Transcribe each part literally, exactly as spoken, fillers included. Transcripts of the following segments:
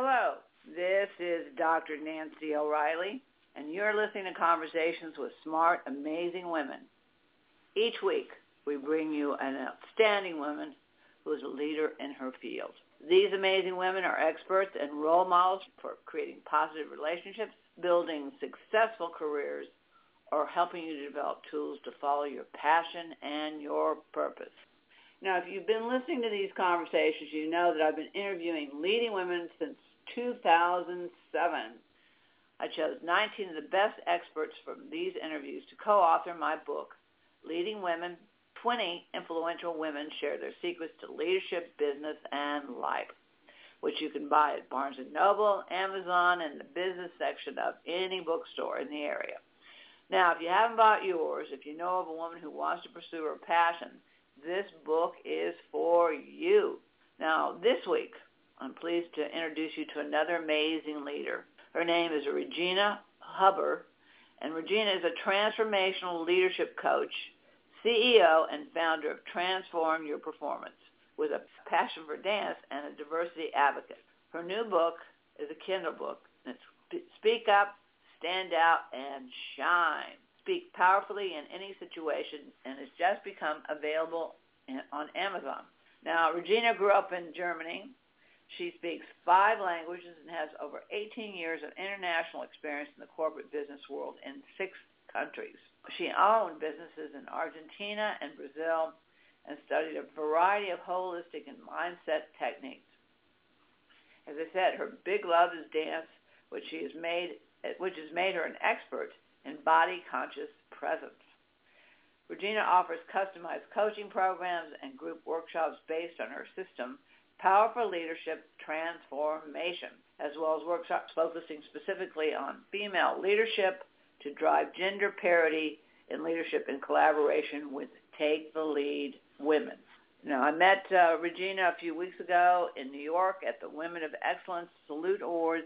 Hello, this is Doctor Nancy O'Reilly, and you're listening to Conversations with Smart, Amazing Women. Each week, we bring you an outstanding woman who is a leader in her field. These amazing women are experts and role models for creating positive relationships, building successful careers, or helping you to develop tools to follow your passion and your purpose. Now, if you've been listening to these conversations, you know that I've been interviewing leading women since two thousand seven. I chose nineteen of the best experts from these interviews to co-author my book, Leading Women, twenty Influential Women Share Their Secrets to Leadership, Business, and Life, which you can buy at Barnes and Noble, Amazon, and the business section of any bookstore in the area. Now, if you haven't bought yours, if you know of a woman who wants to pursue her passion, this book is for you. Now, this week, I'm pleased to introduce you to another amazing leader. Her name is Regina Huber, and Regina is a transformational leadership coach, C E O, and founder of Transform Your Performance, with a passion for dance and a diversity advocate. Her new book is a Kindle book, and it's Speak Up, Stand Out, and Shine. Speak powerfully in any situation, and has just become available on Amazon. Now, Regina grew up in Germany. She speaks five languages and has over eighteen years of international experience in the corporate business world in six countries. She owned businesses in Argentina and Brazil and studied a variety of holistic and mindset techniques. As I said, her big love is dance, which she has made which has made her an expert in body-conscious presence. Regina offers customized coaching programs and group workshops based on her system, Powerful Leadership Transformation, as well as workshops focusing specifically on female leadership to drive gender parity in leadership in collaboration with Take the Lead Women. Now, I met uh, Regina a few weeks ago in New York at the Women of Excellence Salute Awards,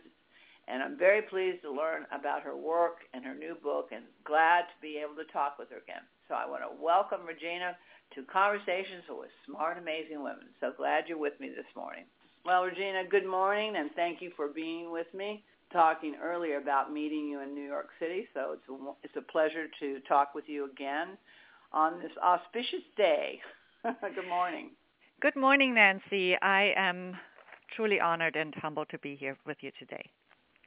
and I'm very pleased to learn about her work and her new book, and glad to be able to talk with her again. So I want to welcome Regina to Conversations with Smart, Amazing Women. So glad you're with me this morning. Well, Regina, good morning, and thank you for being with me. Talking earlier about meeting you in New York City, so it's a, it's a pleasure to talk with you again on this auspicious day. Good morning. Good morning, Nancy. I am truly honored and humbled to be here with you today.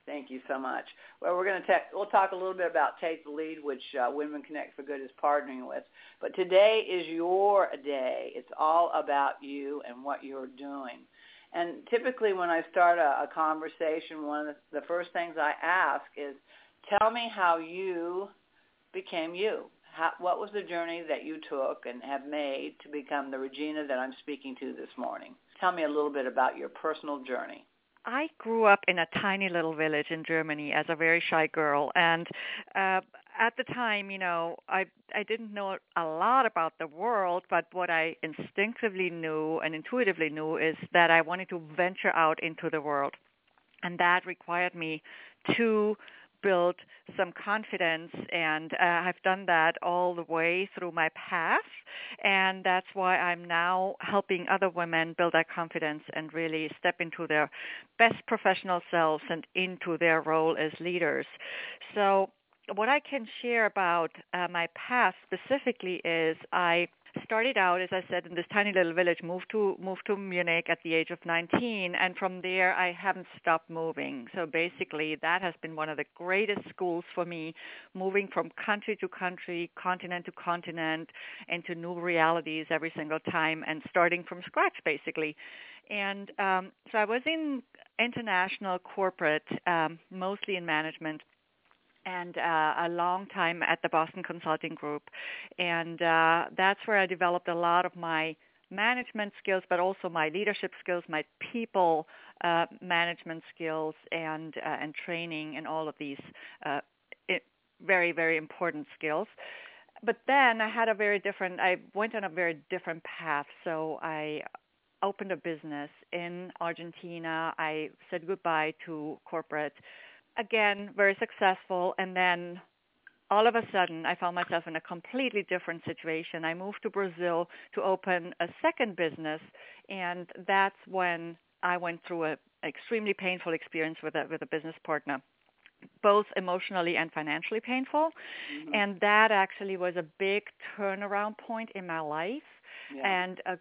Thank you so much. Well, we're going to ta- we'll talk a little bit about Take the Lead, which uh, Women Connect for Good is partnering with. But today is your day. It's all about you and what you're doing. And typically when I start a, a conversation, one of the, the first things I ask is, tell me how you became you. How, what was the journey that you took and have made to become the Regina that I'm speaking to this morning? Tell me a little bit about your personal journey. I grew up in a tiny little village in Germany as a very shy girl, and uh, at the time, you know, I I didn't know a lot about the world, but what I instinctively knew and intuitively knew is that I wanted to venture out into the world, and that required me to build some confidence, and uh, I've done that all the way through my path, and that's why I'm now helping other women build their confidence and really step into their best professional selves and into their role as leaders. So what I can share about uh, my path specifically is I started out, as I said, in this tiny little village, moved to moved to Munich at the age of nineteen, and from there I haven't stopped moving. So basically that has been one of the greatest schools for me, moving from country to country, continent to continent, and to new realities every single time, and starting from scratch basically. And um, so I was in international corporate, um, mostly in management, and uh, a long time at the Boston Consulting Group. And uh, that's where I developed a lot of my management skills, but also my leadership skills, my people uh, management skills, and uh, and training, and all of these uh, it, very, very important skills. But then I had a very different, I went on a very different path. So I opened a business in Argentina. I said goodbye to corporate. Again, very successful, and then all of a sudden I found myself in a completely different situation. I moved to Brazil to open a second business, and that's when I went through a, extremely painful experience with a, with a business partner, both emotionally and financially painful. Mm-hmm. And that actually was a big turnaround point in my life. Yeah. And, uh,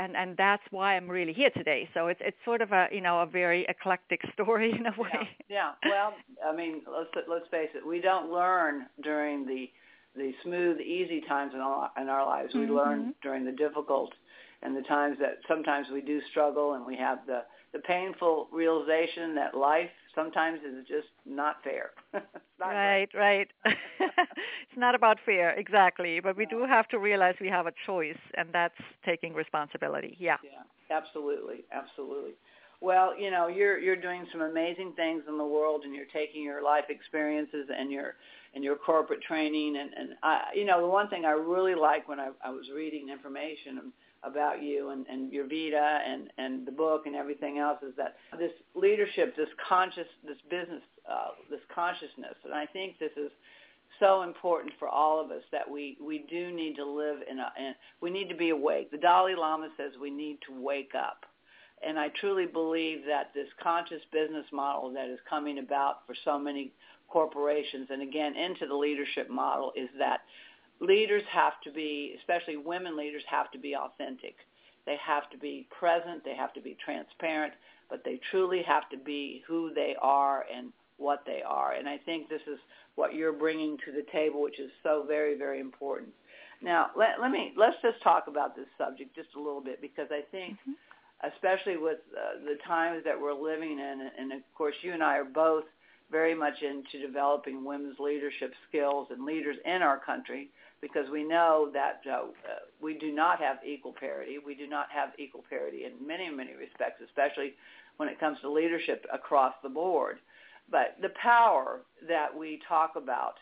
and and that's why I'm really here today. So it's it's sort of a you know a very eclectic story in a way. Yeah. yeah. Well, I mean, let's let's face it. We don't learn during the the smooth, easy times in all, in our lives. We mm-hmm. learn during the difficult and the times that sometimes we do struggle, and we have the the painful realization that life sometimes is just not fair. not right, fair. right. It's not about fair, exactly. But we yeah. do have to realize we have a choice, and that's taking responsibility. Yeah. Yeah, absolutely, absolutely. Well, you know, you're you're doing some amazing things in the world, and you're taking your life experiences and your and your corporate training. And, and I, you know, the one thing I really like when I, I was reading information and about you and, and your Vita and, and the book and everything else is that this leadership, this conscious, this business, uh, this consciousness, and I think this is so important for all of us that we, we do need to live in a, in, we need to be awake. The Dalai Lama says we need to wake up. And I truly believe that this conscious business model that is coming about for so many corporations and again into the leadership model is that leaders have to be, especially women leaders, have to be authentic. They have to be present. They have to be transparent, but they truly have to be who they are and what they are. And I think this is what you're bringing to the table, which is so very, very important. Now, let, let me, let's just talk about this subject just a little bit, because I think, mm-hmm. especially with uh, the times that we're living in, and of course you and I are both very much into developing women's leadership skills and leaders in our country, because we know that uh, we do not have equal parity. We do not have equal parity in many, many respects, especially when it comes to leadership across the board. But the power that we talk about,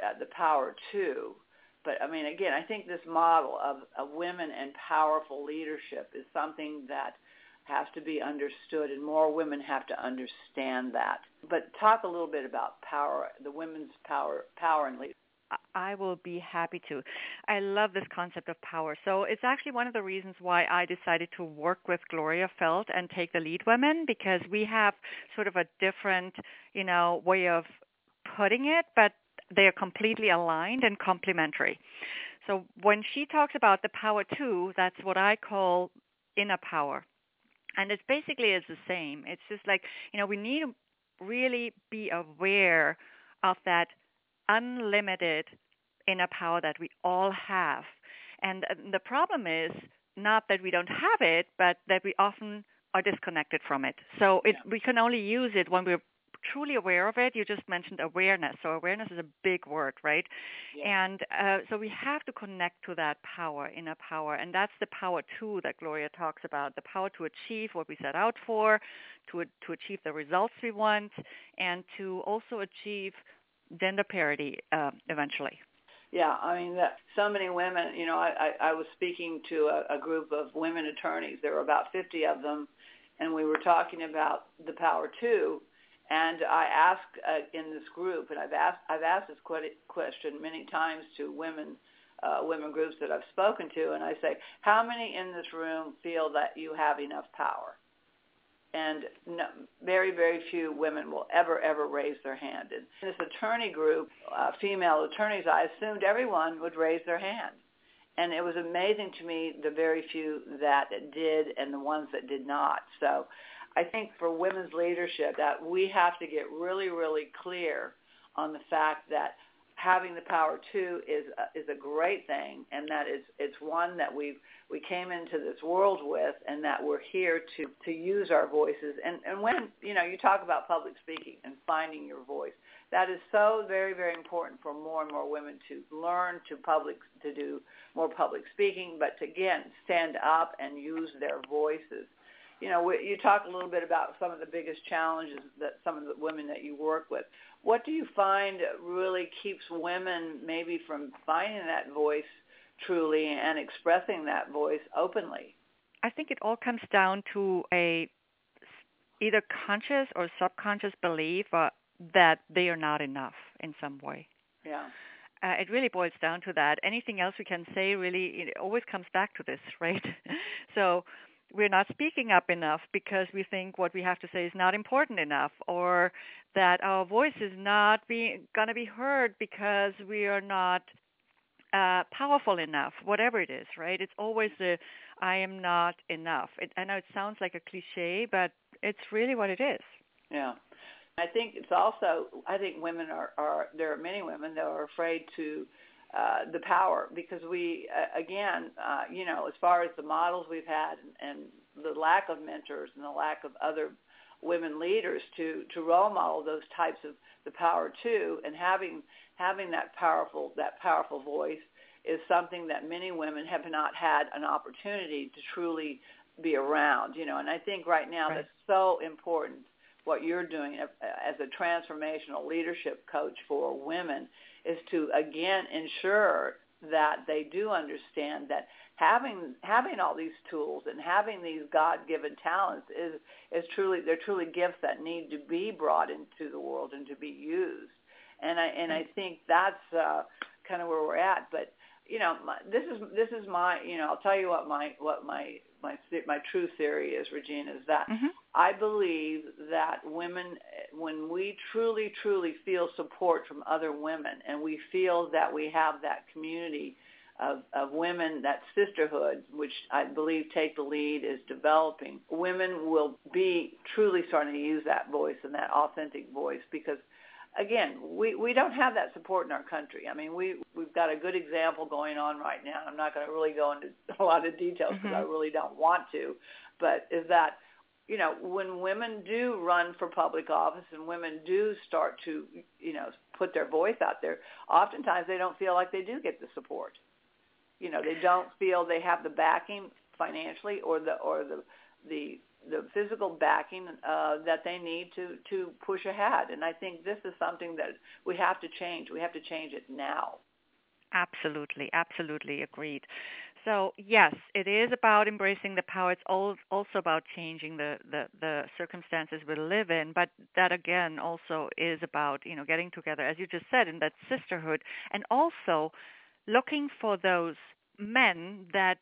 uh, the power to, but I mean, again, I think this model of, of women and powerful leadership is something that has to be understood, and more women have to understand that. But talk a little bit about power, the women's power, power and leadership. I will be happy to. I love this concept of power. So it's actually one of the reasons why I decided to work with Gloria Feldt and Take the Lead Women, because we have sort of a different, you know, way of putting it, but they are completely aligned and complementary. So when she talks about the power to, that's what I call inner power. And it basically is the same. It's just like, you know, we need to really be aware of that unlimited inner power that we all have. And the problem is not that we don't have it, but that we often are disconnected from it. So it, yeah. we can only use it when we're truly aware of it. You just mentioned awareness. So awareness is a big word, right? Yeah. And uh, so we have to connect to that power, inner power. And that's the power too that Gloria talks about, the power to achieve what we set out for, to to achieve the results we want, and to also achieve gender parity uh, eventually. Yeah, I mean, that, so many women, you know, I, I, I was speaking to a, a group of women attorneys. There were about fifty of them, and we were talking about the power too. And I ask uh, in this group, and I've asked I've asked this question many times to women uh, women groups that I've spoken to, and I say, how many in this room feel that you have enough power? And no, very, very few women will ever, ever raise their hand. And in this attorney group, uh, female attorneys, I assumed everyone would raise their hand. And it was amazing to me the very few that did and the ones that did not. So I think for women's leadership that we have to get really, really clear on the fact that having the power too is a, is a great thing, and that it's it's one that we we came into this world with, and that we're here to, to use our voices. And, and when, you know, you talk about public speaking and finding your voice, that is so very, very important for more and more women to learn to public to do more public speaking, but to, again, stand up and use their voices. You know, you talk a little bit about some of the biggest challenges that some of the women that you work with. What do you find really keeps women maybe from finding that voice truly and expressing that voice openly? I think it all comes down to a either conscious or subconscious belief uh, that they are not enough in some way. Yeah. Uh, it really boils down to that. Anything else we can say really, it always comes back to this, right? So we're not speaking up enough because we think what we have to say is not important enough, or that our voice is not being going to be heard because we are not uh, powerful enough, whatever it is, right? It's always the I am not enough. It, I know it sounds like a cliche, but it's really what it is. Yeah. I think it's also, I think women are, are there are many women that are afraid to Uh, the power, because we, uh, again, uh, you know, as far as the models we've had and, and the lack of mentors and the lack of other women leaders to, to role model those types of the power too, and having having that powerful that powerful voice is something that many women have not had an opportunity to truly be around, you know. And I think right now right. That's so important, what you're doing as a transformational leadership coach for women is to, again, ensure that they do understand that having having all these tools and having these God-given talents is, is truly, they're truly gifts that need to be brought into the world and to be used. And I, and I think that's uh, kind of where we're at. But, you know, my, this is this is my, you know, I'll tell you what my, what my, my, my true theory is, Regina, is that mm-hmm. I believe that women, when we truly, truly feel support from other women and we feel that we have that community of, of women, that sisterhood, which I believe Take the Lead is developing, women will be truly starting to use that voice and that authentic voice because, again, we, we don't have that support in our country. I mean, we, we've got a good example going on right now. I'm not going to really go into a lot of details because mm-hmm. I really don't want to, but is that, you know, when women do run for public office and women do start to, you know, put their voice out there, oftentimes they don't feel like they do get the support. You know, they don't feel they have the backing financially or the or the the, the physical backing uh, that they need to, to push ahead. And I think this is something that we have to change. We have to change it now. Absolutely, absolutely agreed. So, yes, it is about embracing the power. It's also about changing the, the, the circumstances we live in. But that, again, also is about, you know, getting together, as you just said, in that sisterhood, and also looking for those men that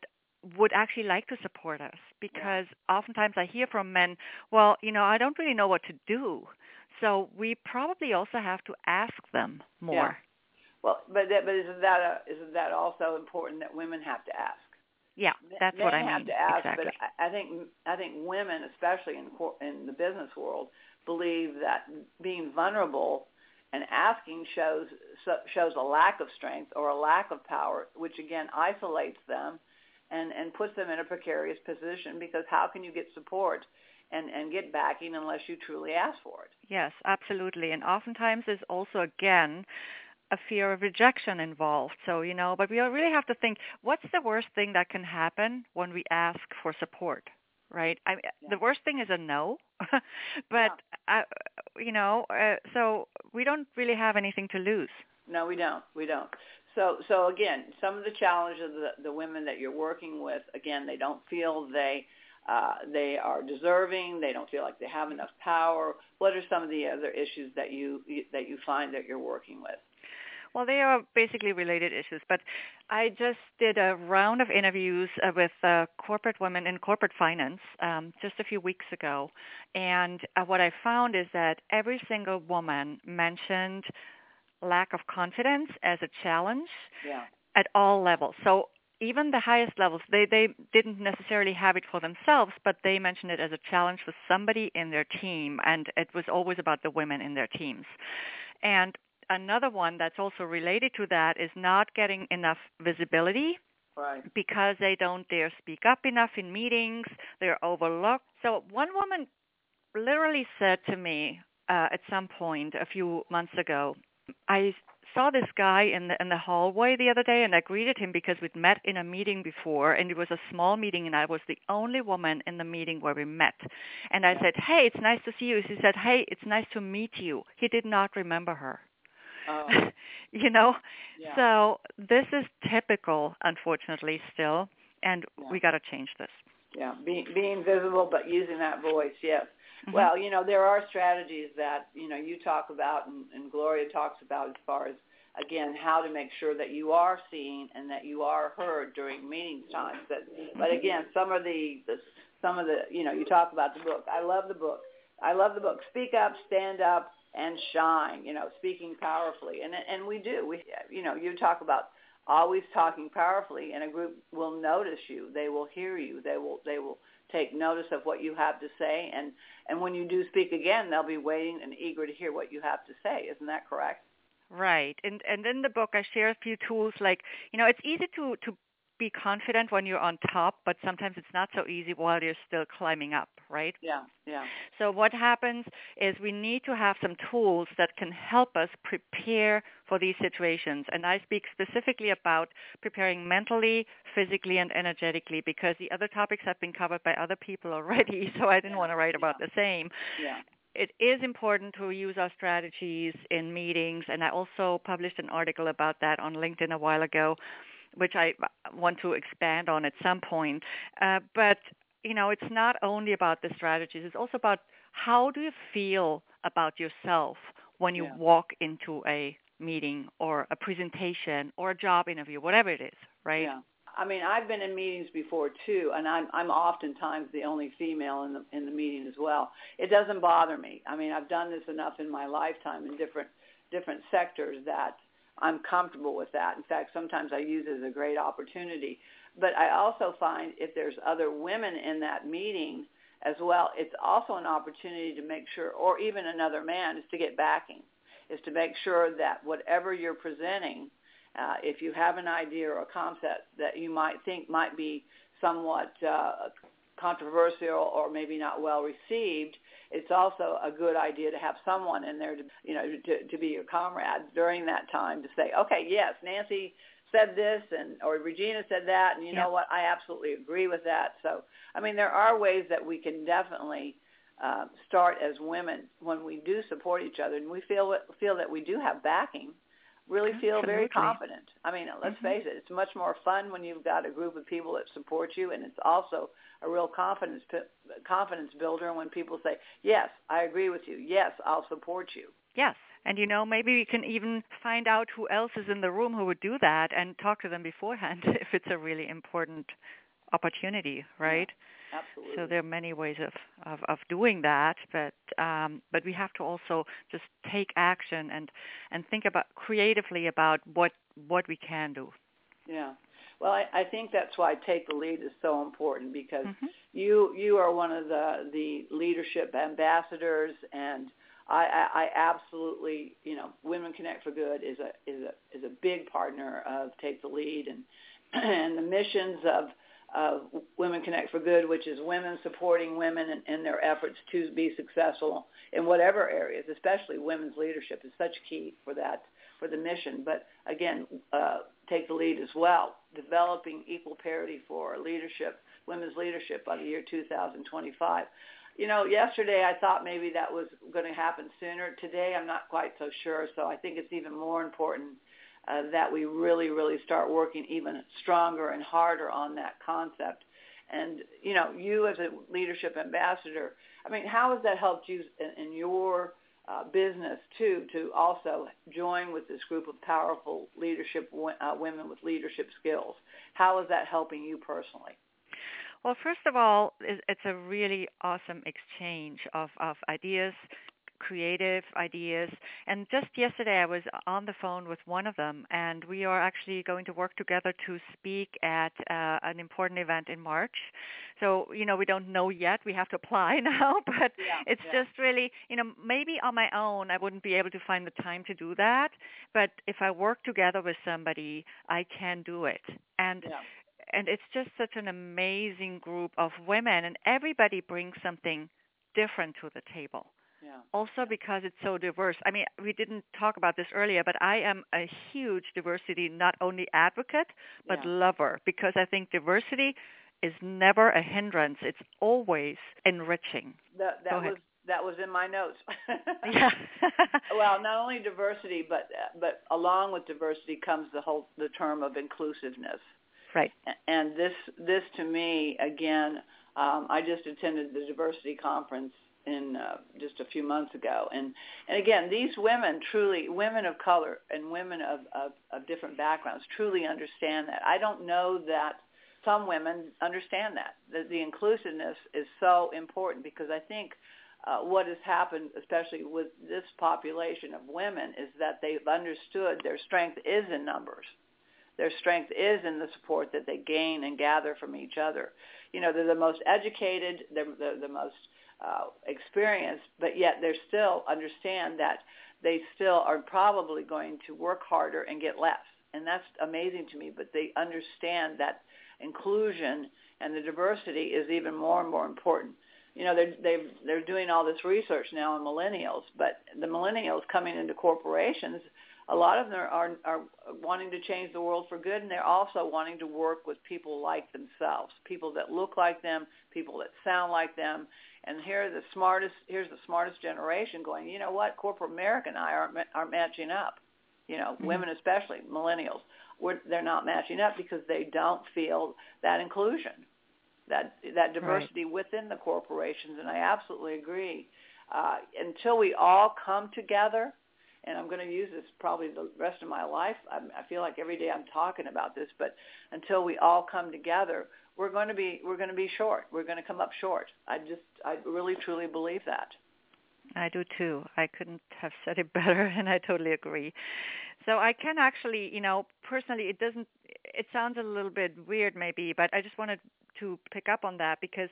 would actually like to support us. Because yeah. oftentimes I hear from men, well, you know, I don't really know what to do. So we probably also have to ask them more. Yeah. Well, but that, but isn't that a, isn't that also important that women have to ask? Yeah, that's Men what I mean. have to ask, exactly. But I, I think I think women, especially in in the business world, believe that being vulnerable and asking shows shows a lack of strength or a lack of power, which again isolates them and, and puts them in a precarious position because how can you get support and, and get backing unless you truly ask for it? Yes, absolutely, and oftentimes there's also again. a fear of rejection involved. So, you know, but we really have to think, what's the worst thing that can happen when we ask for support, right? I, yeah. The worst thing is a no, but, yeah. I, you know, uh, so we don't really have anything to lose. No, we don't. We don't. So, so again, some of the challenges of the, the women that you're working with, again, they don't feel they Uh, they are deserving. They don't feel like they have enough power. What are some of the other issues that you, you that you find that you're working with? Well, they are basically related issues, but I just did a round of interviews uh, with uh, corporate women in corporate finance um, just a few weeks ago, and uh, what I found is that every single woman mentioned lack of confidence as a challenge yeah. at all levels. So. Even the highest levels, they, they didn't necessarily have it for themselves, but they mentioned it as a challenge for somebody in their team, and it was always about the women in their teams. And another one that's also related to that is not getting enough visibility right. because they don't dare speak up enough in meetings. They're overlooked. So one woman literally said to me uh, at some point a few months ago, I saw this guy in the in the hallway the other day, and I greeted him because we'd met in a meeting before, and it was a small meeting, and I was the only woman in the meeting where we met. And I said, "Hey, it's nice to see you." She said, "Hey, it's nice to meet you." He did not remember her. Oh. you know? Yeah. So this is typical, unfortunately, still, and yeah. we got to change this. Yeah, being, being visible but using that voice, yes. Mm-hmm. Well, you know, there are strategies that, you know, you talk about and, and Gloria talks about as far as, again, how to make sure that you are seen and that you are heard during meeting times. But, but again, some of the, the some of the, you know, you talk about the book. I love the book. I love the book. Speak Up, Stand Up, and Shine, you know, speaking powerfully. And and we do. We, you know, you talk about always talking powerfully, and a group will notice you. They will hear you. They will they will take notice of what you have to say. And, and when you do speak again, they'll be waiting and eager to hear what you have to say. Isn't that correct? Right. And and in the book, I share a few tools like, you know, it's easy to, to be confident when you're on top, but sometimes it's not so easy while you're still climbing up, right? Yeah, yeah. So what happens is we need to have some tools that can help us prepare for these situations. And I speak specifically about preparing mentally, physically, and energetically, because the other topics have been covered by other people already, so I didn't yeah, want to write about yeah. the same. Yeah. It is important to use our strategies in meetings, and I also published an article about that on LinkedIn a while ago, which I want to expand on at some point. Uh, but, you know, it's not only about the strategies. It's also about how do you feel about yourself when you yeah. walk into a meeting or a presentation or a job interview, whatever it is, right? Yeah. I mean, I've been in meetings before, too, and I'm, I'm oftentimes the only female in the, in the meeting as well. It doesn't bother me. I mean, I've done this enough in my lifetime in different different sectors that I'm comfortable with that. In fact, sometimes I use it as a great opportunity. But I also find if there's other women in that meeting as well, it's also an opportunity to make sure, or even another man, is to get backing, is to make sure that whatever you're presenting, uh, if you have an idea or a concept that you might think might be somewhat uh, controversial or maybe not well received, it's also a good idea to have someone in there to, you know, to, to be your comrade during that time to say, okay, yes, Nancy said this, and or Regina said that, and you yeah. know what, I absolutely agree with that. So, I mean, there are ways that we can definitely uh, start as women when we do support each other, and we feel feel that we do have backing. Really feel Absolutely. very confident. I mean, let's mm-hmm. face it, it's much more fun when you've got a group of people that support you, and it's also a real confidence confidence builder when people say, yes, I agree with you. Yes, I'll support you. Yes, and you know, maybe we can even find out who else is in the room who would do that and talk to them beforehand if it's a really important opportunity, right? Yeah, absolutely. So there are many ways of, of, of doing that, but um, but we have to also just take action and, and think about creatively about what what we can do. Yeah. Well, I, I think that's why Take the Lead is so important, because mm-hmm. you you are one of the, the leadership ambassadors, and I, I, I absolutely, you know, Women Connect for Good is a is a is a big partner of Take the Lead, and and the missions of Uh, Women Connect for Good, which is women supporting women in, in their efforts to be successful in whatever areas, especially women's leadership is such key for that, for the mission. But again, uh, Take the Lead as well, developing equal parity for leadership, women's leadership by the year two thousand twenty-five. You know, yesterday I thought maybe that was going to happen sooner. Today I'm not quite so sure, so I think it's even more important Uh, that we really, really start working even stronger and harder on that concept. And, you know, you as a leadership ambassador, I mean, how has that helped you in, in your uh, business, too, to also join with this group of powerful leadership uh, women with leadership skills? How is that helping you personally? Well, first of all, it's a really awesome exchange of, of ideas, creative ideas. And just yesterday I was on the phone with one of them, and we are actually going to work together to speak at uh, an important event in March. So, you know, we don't know yet. We have to apply now, but yeah, it's yeah. just really, you know, maybe on my own I wouldn't be able to find the time to do that. But if I work together with somebody, I can do it. And yeah. and it's just such an amazing group of women, and everybody brings something different to the table. Yeah. Also because it's so diverse. I mean, we didn't talk about this earlier, but I am a huge diversity, not only advocate, but yeah. lover, because I think diversity is never a hindrance. It's always enriching. That, that was that was in my notes. yeah. Well, not only diversity, but but along with diversity comes the whole the term of inclusiveness. Right. And this this to me, again, um, I just attended the diversity conference in uh, just a few months ago. And, and again, these women truly, women of color and women of, of, of different backgrounds truly understand that. I don't know that some women understand that. The, the inclusiveness is so important, because I think uh, what has happened, especially with this population of women, is that they've understood their strength is in numbers. Their strength is in the support that they gain and gather from each other. You know, they're the most educated, they're, they're the most uh, experienced, but yet they still understand that they still are probably going to work harder and get less. And that's amazing to me, but they understand that inclusion and the diversity is even more and more important. You know, they're, they've, they're doing all this research now on millennials, but the millennials coming into corporations, a lot of them are, are wanting to change the world for good, and they're also wanting to work with people like themselves, people that look like them, people that sound like them. And here are the smartest, here's the smartest generation going, you know what, corporate America and I aren't, aren't matching up. You know, mm-hmm. women especially, millennials, we're, they're not matching up because they don't feel that inclusion, that that diversity right. within the corporations. And I absolutely agree. Uh, until we all come together, and I'm going to use this probably the rest of my life. I'm, I feel like every day I'm talking about this, but until we all come together, we're going to be we're going to be short. We're going to come up short. I just I really truly believe that. I do too. I couldn't have said it better, and I totally agree. So I can actually, you know, personally, it doesn't. It sounds a little bit weird, maybe, but I just wanted to pick up on that because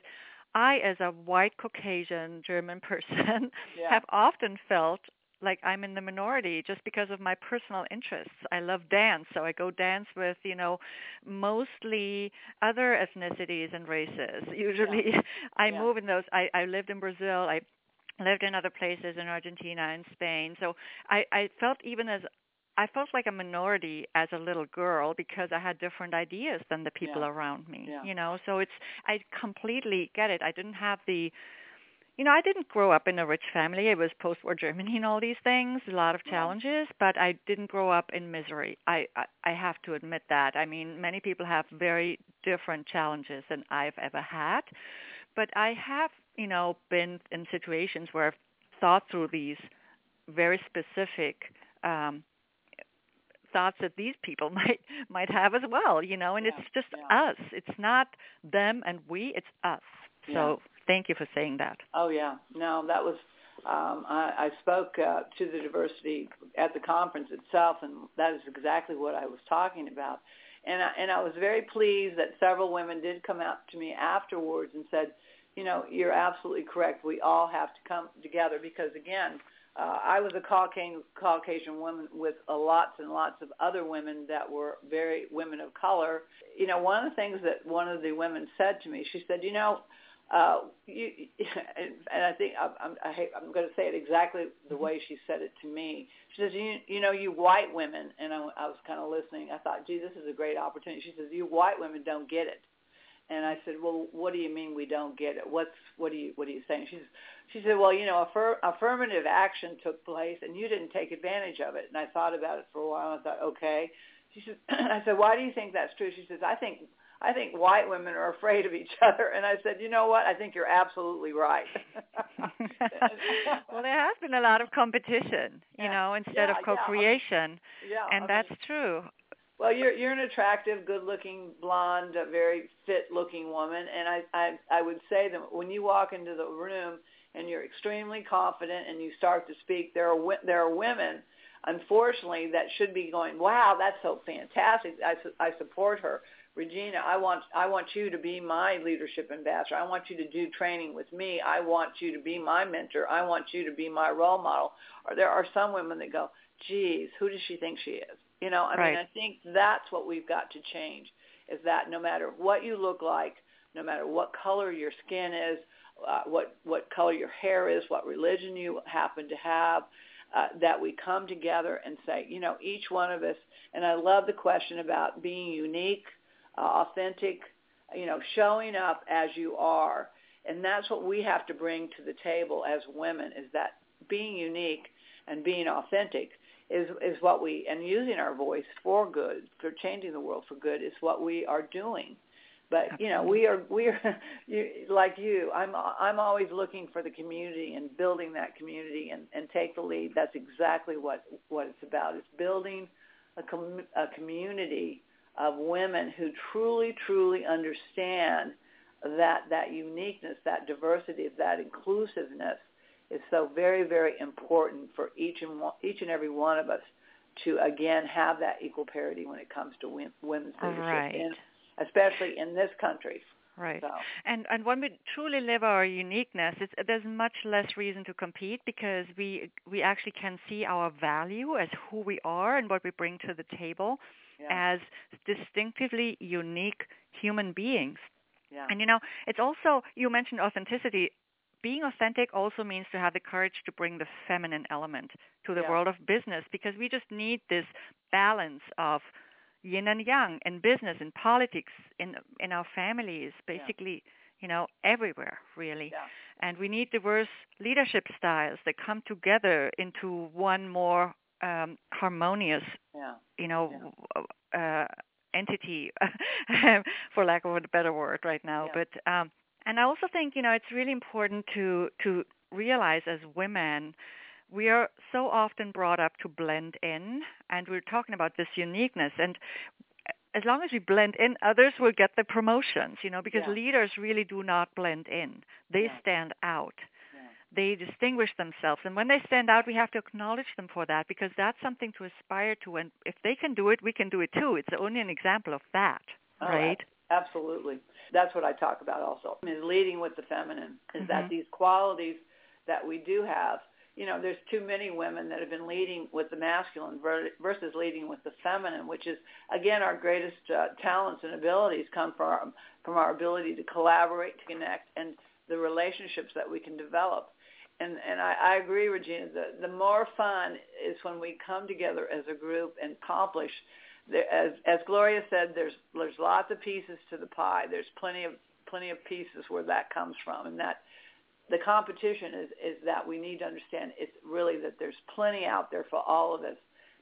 I, as a white Caucasian German person, yeah. have often felt like I'm in the minority just because of my personal interests. I love dance, so I go dance with, you know, mostly other ethnicities and races. Usually yeah. I yeah. move in those. I, I lived in Brazil. I lived in other places in Argentina and Spain. So I, I felt even as, I felt like a minority as a little girl because I had different ideas than the people yeah. around me, yeah. you know. So it's, I completely get it. I didn't have the, you know, I didn't grow up in a rich family. It was post-war Germany and all these things, a lot of challenges, but I didn't grow up in misery. I, I, I have to admit that. I mean, many people have very different challenges than I've ever had, but I have, you know, been in situations where I've thought through these very specific um, thoughts that these people might might have as well, you know, and yeah, it's just yeah. us. It's not them and we, it's us. Yeah. So thank you for saying that. Oh, yeah. No, that was, um, I, I spoke uh, to the diversity at the conference itself, and that is exactly what I was talking about. And I, and I was very pleased that several women did come out to me afterwards and said, you know, you're absolutely correct. We all have to come together because, again, uh, I was a Caucasian, Caucasian woman with a lots and lots of other women that were very women of color. You know, one of the things that one of the women said to me, she said, you know, uh, you, and I think I'm, I hate, I'm going to say it exactly the way she said it to me. She says, you, you know, you white women, and I, I was kind of listening. I thought, gee, this is a great opportunity. She says, you white women don't get it. And I said, well, what do you mean we don't get it? What's what are you what are you saying? She she said, well, you know, affir- affirmative action took place, and you didn't take advantage of it. And I thought about it for a while. And I thought, okay. She said, I said, why do you think that's true? She says, I think I think white women are afraid of each other. And I said, you know what? I think you're absolutely right. Well, there has been a lot of competition, you yeah. know, instead yeah, of co-creation, yeah. Yeah, and I that's mean- true. Well, you're you're an attractive, good-looking, blonde, very fit-looking woman, and I, I I would say that when you walk into the room and you're extremely confident and you start to speak, there are there are women, unfortunately, that should be going, wow, that's so fantastic. I, su- I support her, Regina. I want I want you to be my leadership ambassador. I want you to do training with me. I want you to be my mentor. I want you to be my role model. Or there are some women that go, geez, who does she think she is? You know, I mean, right. I think that's what we've got to change, is that no matter what you look like, no matter what color your skin is, uh, what, what color your hair is, what religion you happen to have, uh, that we come together and say, you know, each one of us, and I love the question about being unique, uh, authentic, you know, showing up as you are. And that's what we have to bring to the table as women, is that being unique and being authentic is is what we, and using our voice for good, for changing the world for good, is what we are doing. But, Absolutely. you know, we are, we are you, like you, I'm I'm always looking for the community and building that community and, and take the lead. That's exactly what, what it's about. It's building a, com- a community of women who truly, truly understand that that uniqueness, that diversity, that inclusiveness is so very, very important for each and one, each and every one of us to, again, have that equal parity when it comes to women's leadership, right. And especially in this country. Right. So. And and when we truly live our uniqueness, it's, there's much less reason to compete because we we actually can see our value as who we are and what we bring to the table, yeah, as distinctively unique human beings. Yeah. And, you know, it's also, you mentioned authenticity. Being authentic also means to have the courage to bring the feminine element to the, yeah, world of business, because we just need this balance of yin and yang in business, in politics, in in our families, basically, yeah, you know, everywhere, really. Yeah. And we need diverse leadership styles that come together into one more um, harmonious, yeah, you know, yeah, uh, entity, for lack of a better word right now. Yeah. But um, and I also think, you know, it's really important to to realize as women, we are so often brought up to blend in, and we're talking about this uniqueness. And as long as we blend in, others will get the promotions, you know, because, yeah, leaders really do not blend in. They, yeah, stand out. Yeah. They distinguish themselves. And when they stand out, we have to acknowledge them for that, because that's something to aspire to. And if they can do it, we can do it too. It's only an example of that, oh, right? Absolutely. That's what I talk about also. I mean, leading with the feminine is, mm-hmm, that these qualities that we do have, you know, there's too many women that have been leading with the masculine versus leading with the feminine, which is, again, our greatest uh, talents and abilities come from our, from our ability to collaborate, to connect, and the relationships that we can develop. And and I, I agree, Regina, the, the more fun is when we come together as a group and accomplish. There, as, as Gloria said, there's there's lots of pieces to the pie. There's plenty of plenty of pieces where that comes from, and that the competition is, is that we need to understand it's really that there's plenty out there for all of us,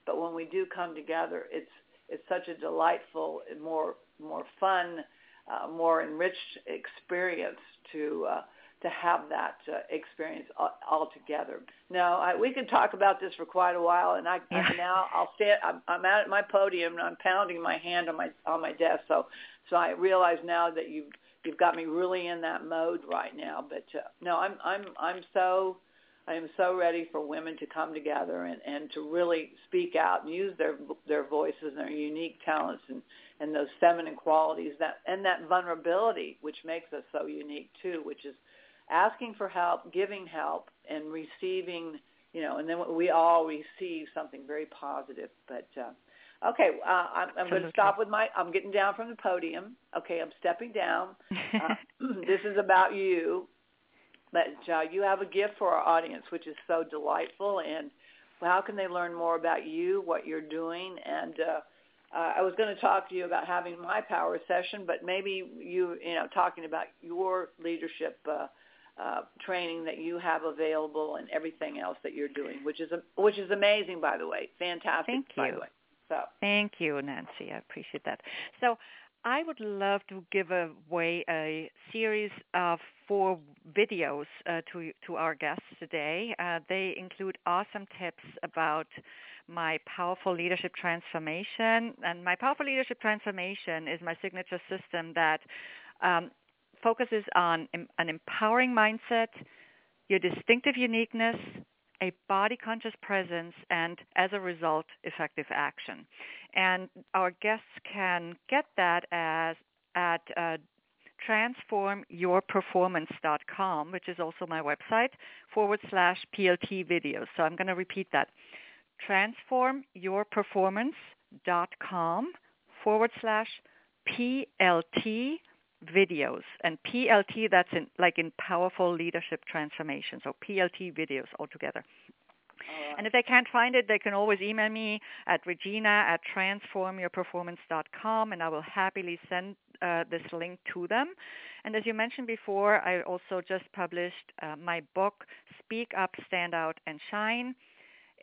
but when we do come together, it's it's such a delightful, more more fun, uh, more enriched experience to uh, to have that uh, experience all, all together. Now I, we could talk about this for quite a while, and I, yeah, I now I'll stand. I'm, I'm out at my podium and I'm pounding my hand on my on my desk. So so I realize now that you've. You've got me really in that mode right now, but uh, no, I'm I'm I'm so I am so ready for women to come together and, and to really speak out and use their their voices, their unique talents, and, and those feminine qualities that and that vulnerability, which makes us so unique too, which is asking for help, giving help, and receiving, you know, and then we all receive something very positive, but. Uh, Okay, uh, I'm, I'm going to stop with my, I'm getting down from the podium. Okay, I'm stepping down. Uh, this is about you, but uh, you have a gift for our audience, which is so delightful. And how can they learn more about you, what you're doing? And uh, uh, I was going to talk to you about having my power session, but maybe you, you know, talking about your leadership uh, uh, training that you have available and everything else that you're doing, which is a, which is amazing, by the way. Fantastic, Thank by you. the way. So. Thank you, Nancy. I appreciate that. So I would love to give away a series of four videos uh, to to our guests today. Uh, they include awesome tips about my Powerful Leadership Transformation. And my Powerful Leadership Transformation is my signature system that um, focuses on em- an empowering mindset, your distinctive uniqueness, a body-conscious presence, and as a result, effective action. And our guests can get that as at uh, transform your performance dot com, which is also my website, forward slash PLT videos. So I'm going to repeat that. transform your performance dot com forward slash P L T videos, and P L T, that's in, like in Powerful Leadership Transformation, so P L T videos altogether. Right. And if they can't find it, they can always email me at Regina at transform your performance dot com, and I will happily send uh, this link to them. And as you mentioned before, I also just published uh, my book, Speak Up, Stand Out, and Shine.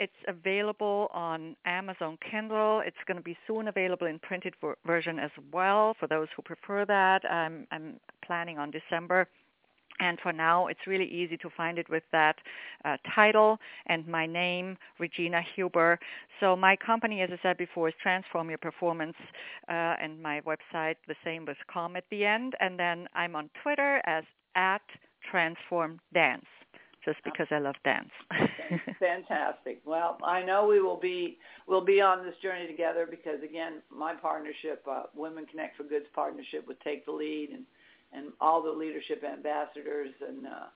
It's available on Amazon Kindle. It's going to be soon available in printed ver- version as well for those who prefer that. I'm, I'm planning on December And for now, it's really easy to find it with that uh, title and my name, Regina Huber. So my company, as I said before, is Transform Your Performance, uh, and my website, the same with com at the end. And then I'm on Twitter as at Transform Dance, just because I love dance. Fantastic. Well, I know we will be we'll be on this journey together because, again, my partnership, uh, Women Connect for Good's partnership with Take the Lead and and all the leadership ambassadors, and uh,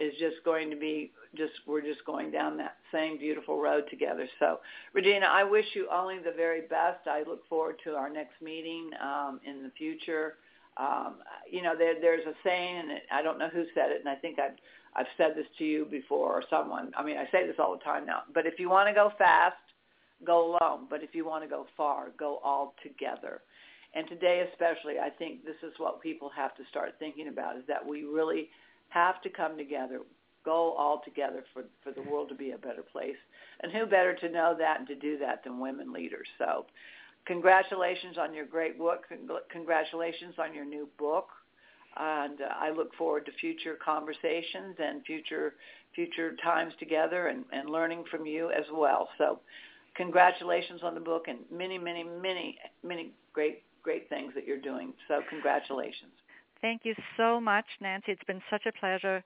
is just going to be, just we're just going down that same beautiful road together. So, Regina, I wish you only the very best. I look forward to our next meeting um, in the future. Um, you know, there, there's a saying, and I don't know who said it, and I think I've, I've said this to you before or someone. I mean, I say this all the time now, but if you want to go fast, go alone. But if you want to go far, go all together. And today especially, I think this is what people have to start thinking about, is that we really have to come together, go all together for, for the world to be a better place. And who better to know that and to do that than women leaders? So congratulations on your great work. Congratulations on your new book. And uh, I look forward to future conversations and future future times together and, and learning from you as well. So congratulations on the book and many, many, many, many great great things that you're doing. So congratulations. Thank you so much, Nancy. It's been such a pleasure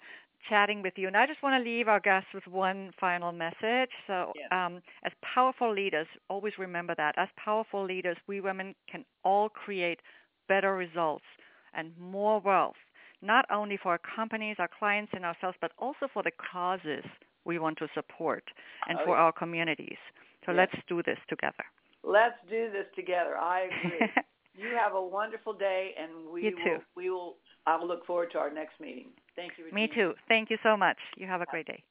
chatting with you. And I just want to leave our guests with one final message. So yes. um, as powerful leaders, always remember that. As powerful leaders, we women can all create better results and more wealth, not only for our companies, our clients, and ourselves, but also for the causes we want to support and oh, for yeah. our communities. So yes. let's do this together. Let's do this together. I agree. You have a wonderful day, and we will, we will. I will look forward to our next meeting. Thank you, Regina. Me too. Thank you so much. You have a great day.